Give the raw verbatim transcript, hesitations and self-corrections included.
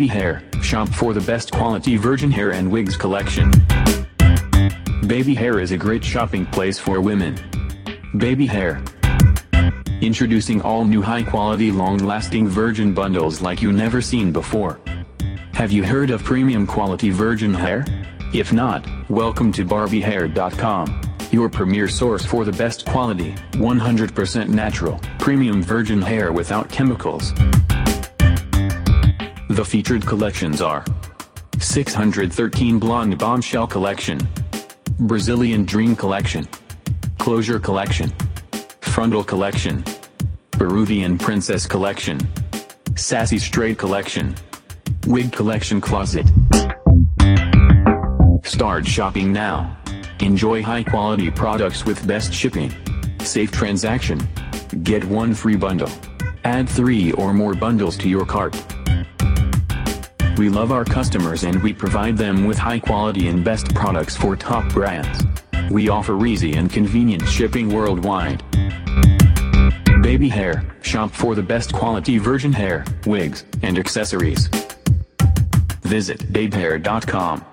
Babie Hair, shop for the best quality virgin hair and wigs collection. Babie Hair is a great shopping place for women. Babie Hair. Introducing all new high-quality long-lasting virgin bundles like you never seen before. Have you heard of premium quality virgin hair? If not, welcome to barbie hair dot com, your premier source for the best quality, one hundred percent natural, premium virgin hair without chemicals. The featured collections are six hundred thirteen Blonde Bombshell Collection, Brazilian Dream Collection, Closure Collection, Frontal Collection, Peruvian Princess Collection, Sassy Straight Collection, Wig Collection Closet. Start shopping now. Enjoy high-quality products with best shipping. Safe transaction. Get one free bundle. Add three or more bundles to your cart. We love our customers and we provide them with high-quality and best products for top brands. We offer easy and convenient shipping worldwide. Babie Hair, shop for the best quality virgin hair, wigs, and accessories. Visit babie hair dot com.